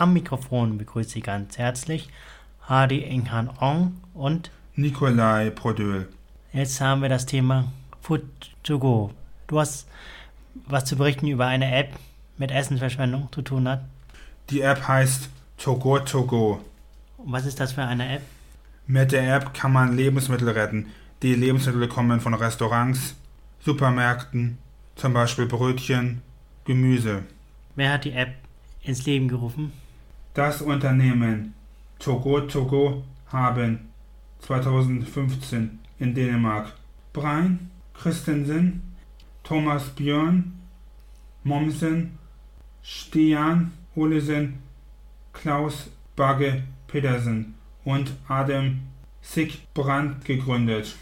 Am Mikrofon begrüße Sie ganz herzlich Ing Han und Nikolai Podöl. Jetzt haben wir das Thema Food to Go. Du hast was zu berichten über eine App mit Essensverschwendung zu tun hat. Die App heißt Too Good To Go. Und was ist das für eine App? Mit der App kann man Lebensmittel retten. Die Lebensmittel kommen von Restaurants, Supermärkten, zum Beispiel Brötchen, Gemüse. Wer hat die App ins Leben gerufen? Das Unternehmen Too Good To Go haben 2015 in Dänemark Brian Christensen, Thomas Björn, Mommsen, Stian Hulissen, Klaus Bage-Petersen und Adam Sigbrandt gegründet.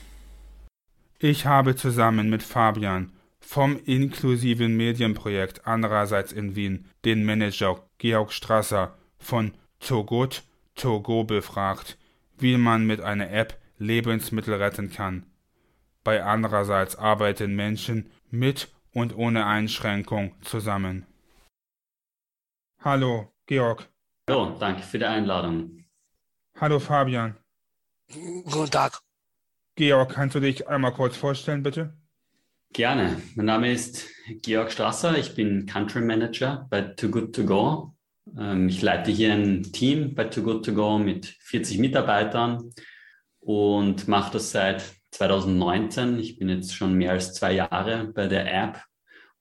Ich habe zusammen mit Fabian vom Inklusiven Medienprojekt Andererseits in Wien den Manager Georg Strasser von Too Good To Go befragt, wie man mit einer App Lebensmittel retten kann. Bei Andererseits arbeiten Menschen mit und ohne Einschränkung zusammen. Hallo, Georg. Hallo, danke für die Einladung. Hallo, Fabian. Guten Tag. Georg, kannst du dich einmal kurz vorstellen, bitte? Gerne. Mein Name ist Georg Strasser. Ich bin Country Manager bei Too Good To Go. Ich leite hier ein Team bei Too Good To Go mit 40 Mitarbeitern und mache das seit 2019. Ich bin jetzt schon mehr als 2 Jahre bei der App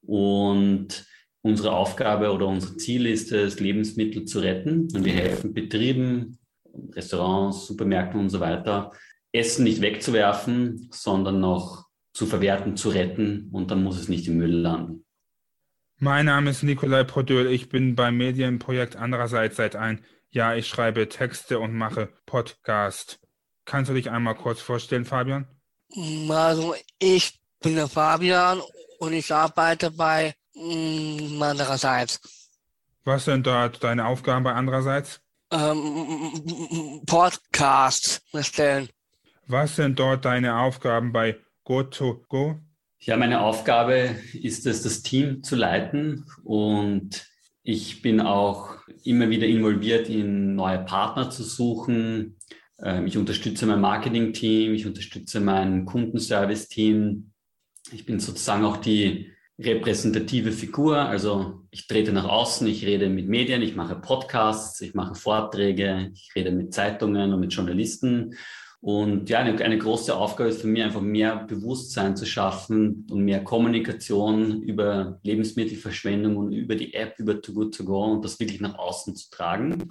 und unsere Aufgabe oder unser Ziel ist es, Lebensmittel zu retten. Und wir helfen Betrieben, Restaurants, Supermärkten und so weiter, Essen nicht wegzuwerfen, sondern noch zu verwerten, zu retten, und dann muss es nicht im Müll landen. Mein Name ist Nikolai Podöl. Ich bin beim Medienprojekt Andererseits seit ein Jahr. Ich schreibe Texte und mache Podcast. Kannst du dich einmal kurz vorstellen, Fabian? Also ich bin der Fabian und ich arbeite bei Andererseits. Was sind da deine Aufgaben bei Andererseits? Podcasts erstellen. Was sind dort deine Aufgaben bei Good To Go? Ja, meine Aufgabe ist es, das Team zu leiten, und ich bin auch immer wieder involviert, in neue Partner zu suchen. Ich unterstütze mein Marketing-Team, ich unterstütze mein Kundenservice-Team. Ich bin sozusagen auch die repräsentative Figur, also ich trete nach außen, ich rede mit Medien, ich mache Podcasts, ich mache Vorträge, ich rede mit Zeitungen und mit Journalisten. Und ja, eine große Aufgabe ist für mich einfach, mehr Bewusstsein zu schaffen und mehr Kommunikation über Lebensmittelverschwendung und über die App, über Too Good To Go, und das wirklich nach außen zu tragen.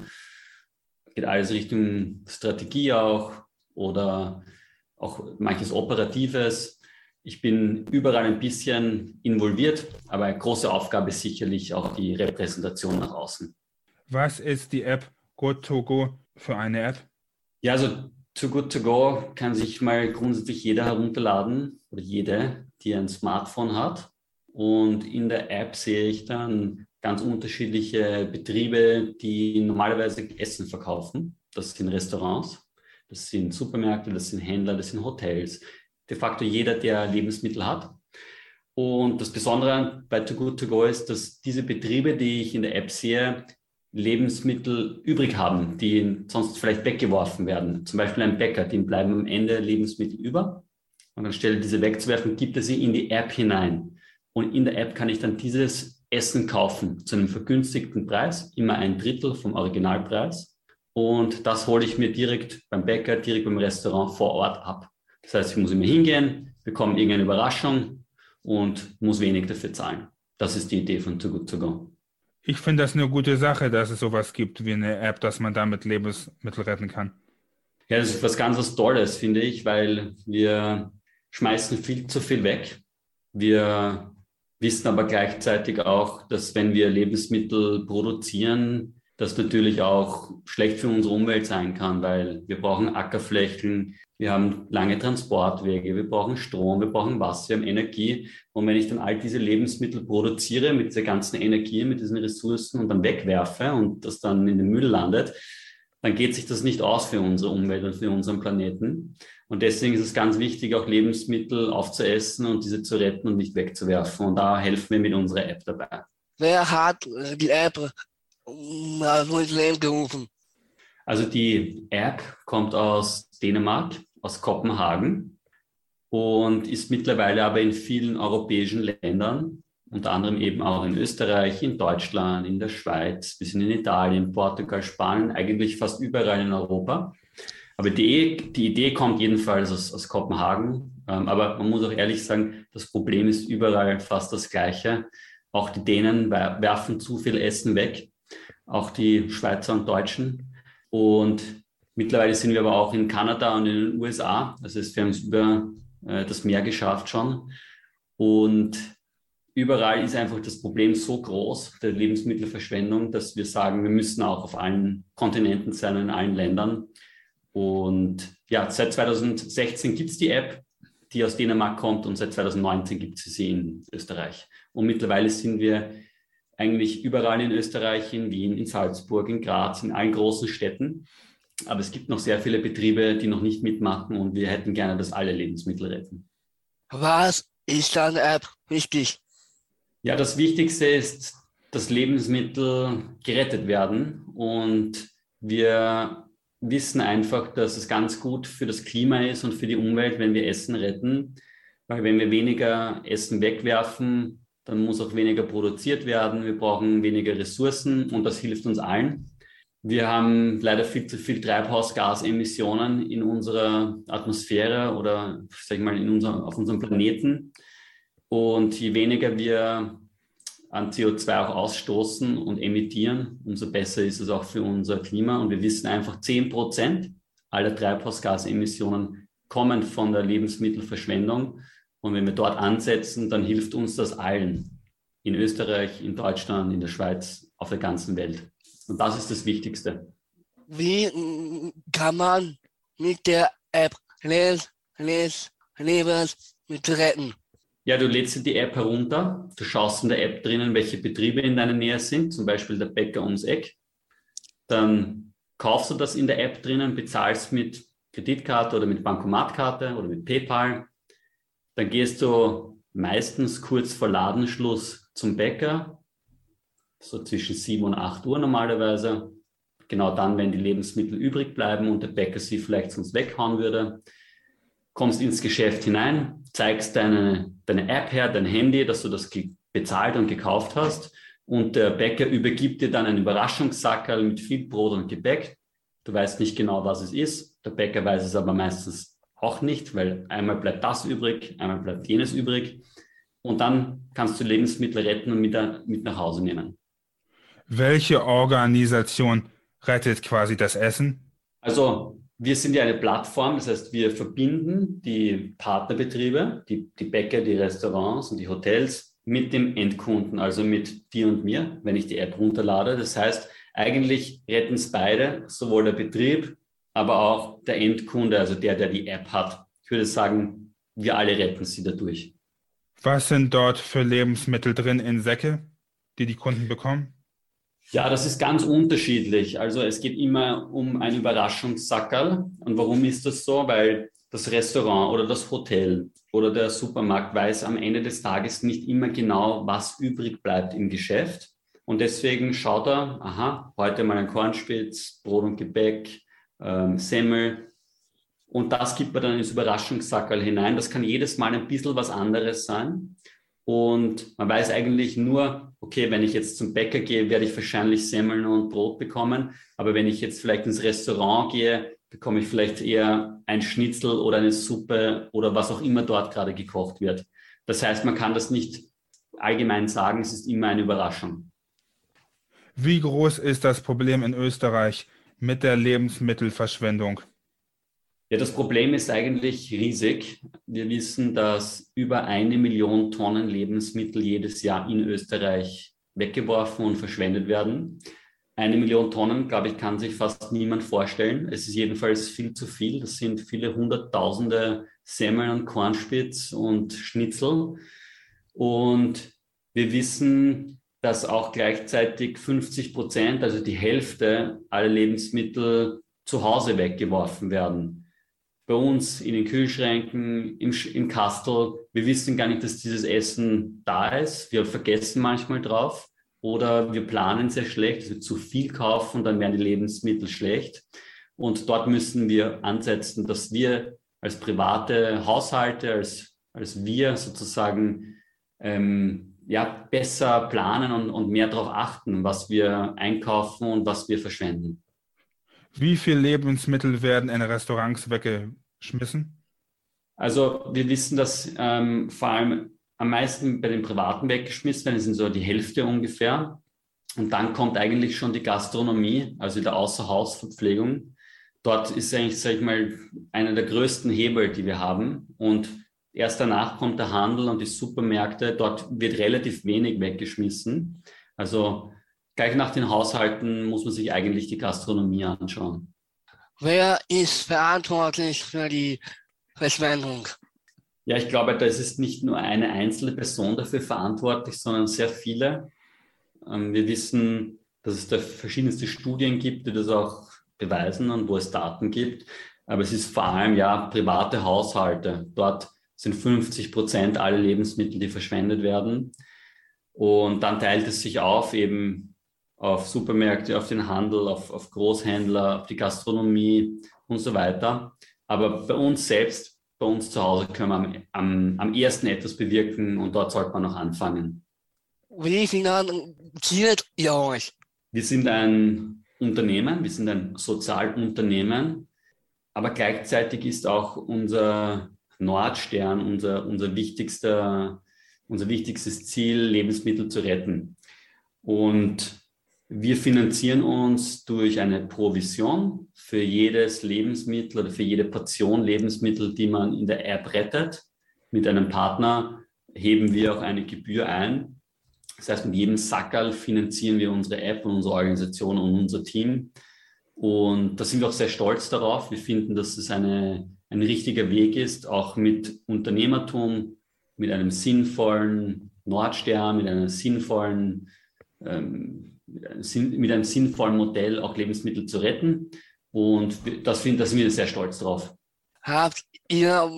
Geht alles Richtung Strategie auch oder auch manches Operatives. Ich bin überall ein bisschen involviert, aber eine große Aufgabe ist sicherlich auch die Repräsentation nach außen. Was ist die App Good To Go für eine App? Ja, also Too Good To Go kann sich mal grundsätzlich jeder herunterladen oder jede, die ein Smartphone hat. Und in der App sehe ich dann ganz unterschiedliche Betriebe, die normalerweise Essen verkaufen. Das sind Restaurants, das sind Supermärkte, das sind Händler, das sind Hotels. De facto jeder, der Lebensmittel hat. Und das Besondere bei Too Good To Go ist, dass diese Betriebe, die ich in der App sehe, Lebensmittel übrig haben, die sonst vielleicht weggeworfen werden. Zum Beispiel ein Bäcker, denen bleiben am Ende Lebensmittel über. Und anstelle diese wegzuwerfen, gibt er sie in die App hinein. Und in der App kann ich dann dieses Essen kaufen zu einem vergünstigten Preis, immer 1/3 vom Originalpreis. Und das hole ich mir direkt beim Bäcker, direkt beim Restaurant vor Ort ab. Das heißt, ich muss immer hingehen, bekomme irgendeine Überraschung und muss wenig dafür zahlen. Das ist die Idee von Too Good To Go. Ich finde das eine gute Sache, dass es sowas gibt wie eine App, dass man damit Lebensmittel retten kann. Ja, das ist was ganz Tolles, finde ich, weil wir schmeißen viel zu viel weg. Wir wissen aber gleichzeitig auch, dass wenn wir Lebensmittel produzieren, das natürlich auch schlecht für unsere Umwelt sein kann, weil wir brauchen Ackerflächen, wir haben lange Transportwege, wir brauchen Strom, wir brauchen Wasser, wir haben Energie. Und wenn ich dann all diese Lebensmittel produziere mit dieser ganzen Energie, mit diesen Ressourcen und dann wegwerfe und das dann in den Müll landet, dann geht sich das nicht aus für unsere Umwelt und für unseren Planeten. Und deswegen ist es ganz wichtig, auch Lebensmittel aufzuessen und diese zu retten und nicht wegzuwerfen. Und da helfen wir mit unserer App dabei. Wer hat die App aus dem Leben gerufen? Also die Erk kommt aus Dänemark, aus Kopenhagen und ist mittlerweile aber in vielen europäischen Ländern, unter anderem eben auch in Österreich, in Deutschland, in der Schweiz, bisschen in Italien, Portugal, Spanien, eigentlich fast überall in Europa. Aber die Idee kommt jedenfalls aus Kopenhagen. Aber man muss auch ehrlich sagen, das Problem ist überall fast das Gleiche. Auch die Dänen werfen zu viel Essen weg, auch die Schweizer und Deutschen. Und mittlerweile sind wir aber auch in Kanada und in den USA. Das heißt, wir haben es über das Meer geschafft schon. Und überall ist einfach das Problem so groß, der Lebensmittelverschwendung, dass wir sagen, wir müssen auch auf allen Kontinenten sein, in allen Ländern. Und ja, seit 2016 gibt es die App, die aus Dänemark kommt. Und seit 2019 gibt es sie in Österreich. Und mittlerweile sind wir eigentlich überall in Österreich, in Wien, in Salzburg, in Graz, in allen großen Städten. Aber es gibt noch sehr viele Betriebe, die noch nicht mitmachen und wir hätten gerne, dass alle Lebensmittel retten. Was ist an der App wichtig? Ja, das Wichtigste ist, dass Lebensmittel gerettet werden. Und wir wissen einfach, dass es ganz gut für das Klima ist und für die Umwelt, wenn wir Essen retten. Weil wenn wir weniger Essen wegwerfen, dann muss auch weniger produziert werden. Wir brauchen weniger Ressourcen und das hilft uns allen. Wir haben leider viel zu viel Treibhausgasemissionen in unserer Atmosphäre oder sag ich mal auf unserem Planeten. Und je weniger wir an CO2 auch ausstoßen und emittieren, umso besser ist es auch für unser Klima. Und wir wissen einfach, 10% aller Treibhausgasemissionen kommen von der Lebensmittelverschwendung. Und wenn wir dort ansetzen, dann hilft uns das allen. In Österreich, in Deutschland, in der Schweiz, auf der ganzen Welt. Und das ist das Wichtigste. Wie kann man mit der App Lebensmittel retten? Ja, du lädst dir die App herunter. Du schaust in der App drinnen, welche Betriebe in deiner Nähe sind. Zum Beispiel der Bäcker ums Eck. Dann kaufst du das in der App drinnen, bezahlst mit Kreditkarte oder mit Bankomatkarte oder mit PayPal. Dann gehst du meistens kurz vor Ladenschluss zum Bäcker, so zwischen 7 und 8 Uhr normalerweise. Genau dann, wenn die Lebensmittel übrig bleiben und der Bäcker sie vielleicht sonst weghauen würde. Kommst ins Geschäft hinein, zeigst deine App her, dein Handy, dass du das bezahlt und gekauft hast. Und der Bäcker übergibt dir dann einen Überraschungssackerl mit viel Brot und Gebäck. Du weißt nicht genau, was es ist. Der Bäcker weiß es aber meistens auch nicht, weil einmal bleibt das übrig, einmal bleibt jenes übrig und dann kannst du Lebensmittel retten und mit nach Hause nehmen. Welche Organisation rettet quasi das Essen? Also wir sind ja eine Plattform, das heißt wir verbinden die Partnerbetriebe, die Bäcker, die Restaurants und die Hotels mit dem Endkunden, also mit dir und mir, wenn ich die App runterlade. Das heißt, eigentlich retten es beide, sowohl der Betrieb, aber auch der Endkunde, also der die App hat. Ich würde sagen, wir alle retten sie dadurch. Was sind dort für Lebensmittel drin in Säcke, die Kunden bekommen? Ja, das ist ganz unterschiedlich. Also es geht immer um einen Überraschungssackerl. Und warum ist das so? Weil das Restaurant oder das Hotel oder der Supermarkt weiß am Ende des Tages nicht immer genau, was übrig bleibt im Geschäft. Und deswegen schaut er, aha, heute mal ein Kornspitz, Brot und Gebäck, Semmel, und das gibt man dann ins Überraschungssackerl hinein. Das kann jedes Mal ein bisschen was anderes sein und man weiß eigentlich nur, okay, wenn ich jetzt zum Bäcker gehe, werde ich wahrscheinlich Semmeln und Brot bekommen, aber wenn ich jetzt vielleicht ins Restaurant gehe, bekomme ich vielleicht eher ein Schnitzel oder eine Suppe oder was auch immer dort gerade gekocht wird. Das heißt, man kann das nicht allgemein sagen, es ist immer eine Überraschung. Wie groß ist das Problem in Österreich mit der Lebensmittelverschwendung? Ja, das Problem ist eigentlich riesig. Wir wissen, dass über 1 Million Tonnen Lebensmittel jedes Jahr in Österreich weggeworfen und verschwendet werden. 1 Million Tonnen, glaube ich, kann sich fast niemand vorstellen. Es ist jedenfalls viel zu viel. Das sind viele Hunderttausende Semmeln und Kornspitz und Schnitzel. Und wir wissen, dass auch gleichzeitig 50%, also die Hälfte aller Lebensmittel zu Hause weggeworfen werden. Bei uns in den Kühlschränken, im Kastel. Wir wissen gar nicht, dass dieses Essen da ist. Wir vergessen manchmal drauf Oder wir planen sehr schlecht, dass wir zu viel kaufen, dann werden die Lebensmittel schlecht. Und dort müssen wir ansetzen, dass wir als private Haushalte, als wir sozusagen besser planen und mehr darauf achten, was wir einkaufen und was wir verschwenden. Wie viel Lebensmittel werden in Restaurants weggeschmissen? Also wir wissen, dass vor allem am meisten bei den Privaten weggeschmissen werden, das sind so die Hälfte ungefähr. Und dann kommt eigentlich schon die Gastronomie, also die Außerhausverpflegung. Dort ist eigentlich, sage ich mal, einer der größten Hebel, die wir haben. Und erst danach kommt der Handel und die Supermärkte. Dort wird relativ wenig weggeschmissen. Also gleich nach den Haushalten muss man sich eigentlich die Gastronomie anschauen. Wer ist verantwortlich für die Verschwendung? Ja, ich glaube, da ist nicht nur eine einzelne Person dafür verantwortlich, sondern sehr viele. Wir wissen, dass es da verschiedenste Studien gibt, die das auch beweisen und wo es Daten gibt. Aber es ist vor allem private Haushalte. Dort sind 50% alle Lebensmittel, die verschwendet werden. Und dann teilt es sich auf eben auf Supermärkte, auf den Handel, auf Großhändler, auf die Gastronomie und so weiter. Aber bei uns selbst, bei uns zu Hause können wir am ersten etwas bewirken und dort sollte man noch anfangen. Wie finanziert ihr euch? Wir sind ein Unternehmen, wir sind ein Sozialunternehmen, aber gleichzeitig ist auch unser Nordstern, unser wichtigstes Ziel, Lebensmittel zu retten. Und wir finanzieren uns durch eine Provision für jedes Lebensmittel oder für jede Portion Lebensmittel, die man in der App rettet. Mit einem Partner heben wir auch eine Gebühr ein. Das heißt, mit jedem Sackerl finanzieren wir unsere App und unsere Organisation und unser Team. Und da sind wir auch sehr stolz darauf. Wir finden, dass es ein richtiger Weg ist, auch mit Unternehmertum, mit einem sinnvollen Nordstern, mit einem sinnvollen Modell auch Lebensmittel zu retten. Und da sind wir sehr stolz drauf. Habt ihr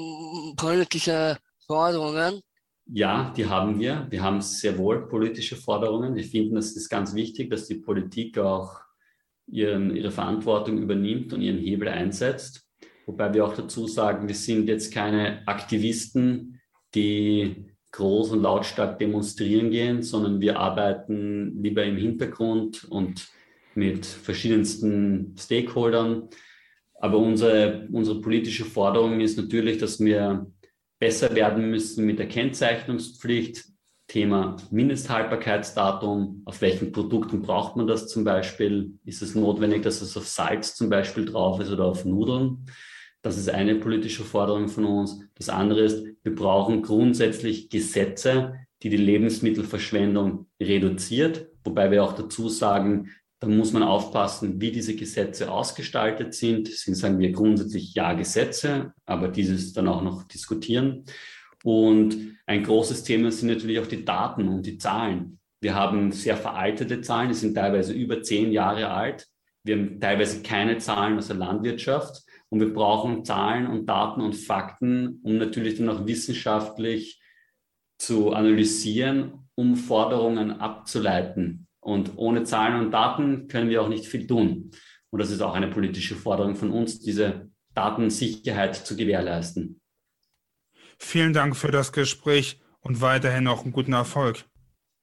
politische Forderungen? Ja, die haben wir. Wir haben sehr wohl politische Forderungen. Wir finden, das ist ganz wichtig, dass die Politik auch ihre Verantwortung übernimmt und ihren Hebel einsetzt. Wobei wir auch dazu sagen, wir sind jetzt keine Aktivisten, die groß und lautstark demonstrieren gehen, sondern wir arbeiten lieber im Hintergrund und mit verschiedensten Stakeholdern. Aber unsere politische Forderung ist natürlich, dass wir besser werden müssen mit der Kennzeichnungspflicht, Thema Mindesthaltbarkeitsdatum, auf welchen Produkten braucht man das zum Beispiel? Ist es notwendig, dass es auf Salz zum Beispiel drauf ist oder auf Nudeln? Das ist eine politische Forderung von uns. Das andere ist, wir brauchen grundsätzlich Gesetze, die die Lebensmittelverschwendung reduziert. Wobei wir auch dazu sagen, da muss man aufpassen, wie diese Gesetze ausgestaltet sind. Deswegen sagen wir grundsätzlich ja Gesetze, aber dieses dann auch noch diskutieren. Und ein großes Thema sind natürlich auch die Daten und die Zahlen. Wir haben sehr veraltete Zahlen, die sind teilweise über 10 Jahre alt. Wir haben teilweise keine Zahlen aus der Landwirtschaft. Und wir brauchen Zahlen und Daten und Fakten, um natürlich dann auch wissenschaftlich zu analysieren, um Forderungen abzuleiten. Und ohne Zahlen und Daten können wir auch nicht viel tun. Und das ist auch eine politische Forderung von uns, diese Datensicherheit zu gewährleisten. Vielen Dank für das Gespräch und weiterhin noch einen guten Erfolg.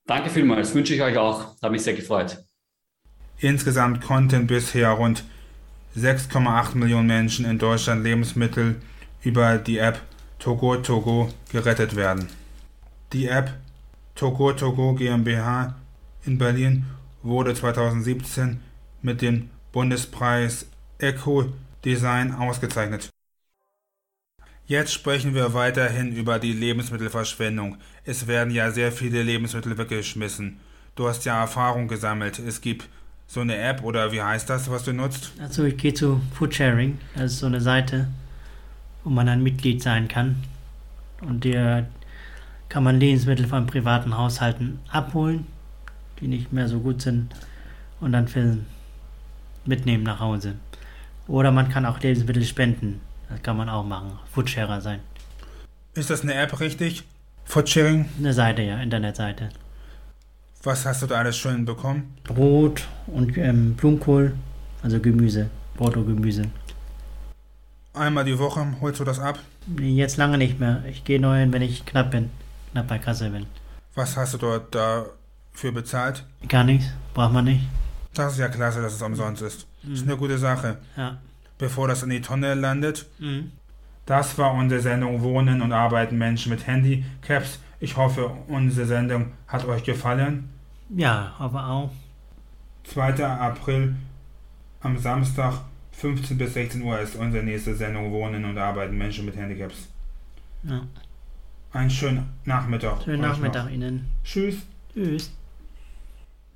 Danke vielmals, wünsche ich euch auch. Hat mich sehr gefreut. Insgesamt konnten bisher rund 6,8 Millionen Menschen in Deutschland Lebensmittel über die App Too Good To Go gerettet werden. Die App Too Good To Go GmbH in Berlin wurde 2017 mit dem Bundespreis Eco Design ausgezeichnet. Jetzt sprechen wir weiterhin über die Lebensmittelverschwendung. Es werden ja sehr viele Lebensmittel weggeschmissen. Du hast ja Erfahrung gesammelt. Es gibt so eine App oder wie heißt das, was du nutzt? Also ich gehe zu Foodsharing, das ist so eine Seite, wo man ein Mitglied sein kann. Und hier kann man Lebensmittel von privaten Haushalten abholen, die nicht mehr so gut sind, und dann mitnehmen nach Hause. Oder man kann auch Lebensmittel spenden. Das kann man auch machen, Foodsharer sein. Ist das eine App richtig? Foodsharing? Eine Seite, ja, Internetseite. Was hast du da alles schön bekommen? Brot und Blumenkohl, also Gemüse, Brotgemüse. Einmal die Woche holst du das ab? Jetzt lange nicht mehr. Ich gehe nur hin, wenn ich knapp bei Kasse bin. Was hast du dort dafür bezahlt? Gar nichts, braucht man nicht. Das ist ja klasse, dass es umsonst ist. Mhm. Ist eine gute Sache. Ja. Bevor das in die Tonne landet. Mhm. Das war unsere Sendung Wohnen und Arbeiten Menschen mit Handicaps. Ich hoffe, unsere Sendung hat euch gefallen. Ja, aber auch. 2. April am Samstag 15 bis 16 Uhr ist unsere nächste Sendung Wohnen und Arbeiten Menschen mit Handicaps. Ja. Einen schönen Nachmittag. Schönen Nachmittag Ihnen. Tschüss. Tschüss.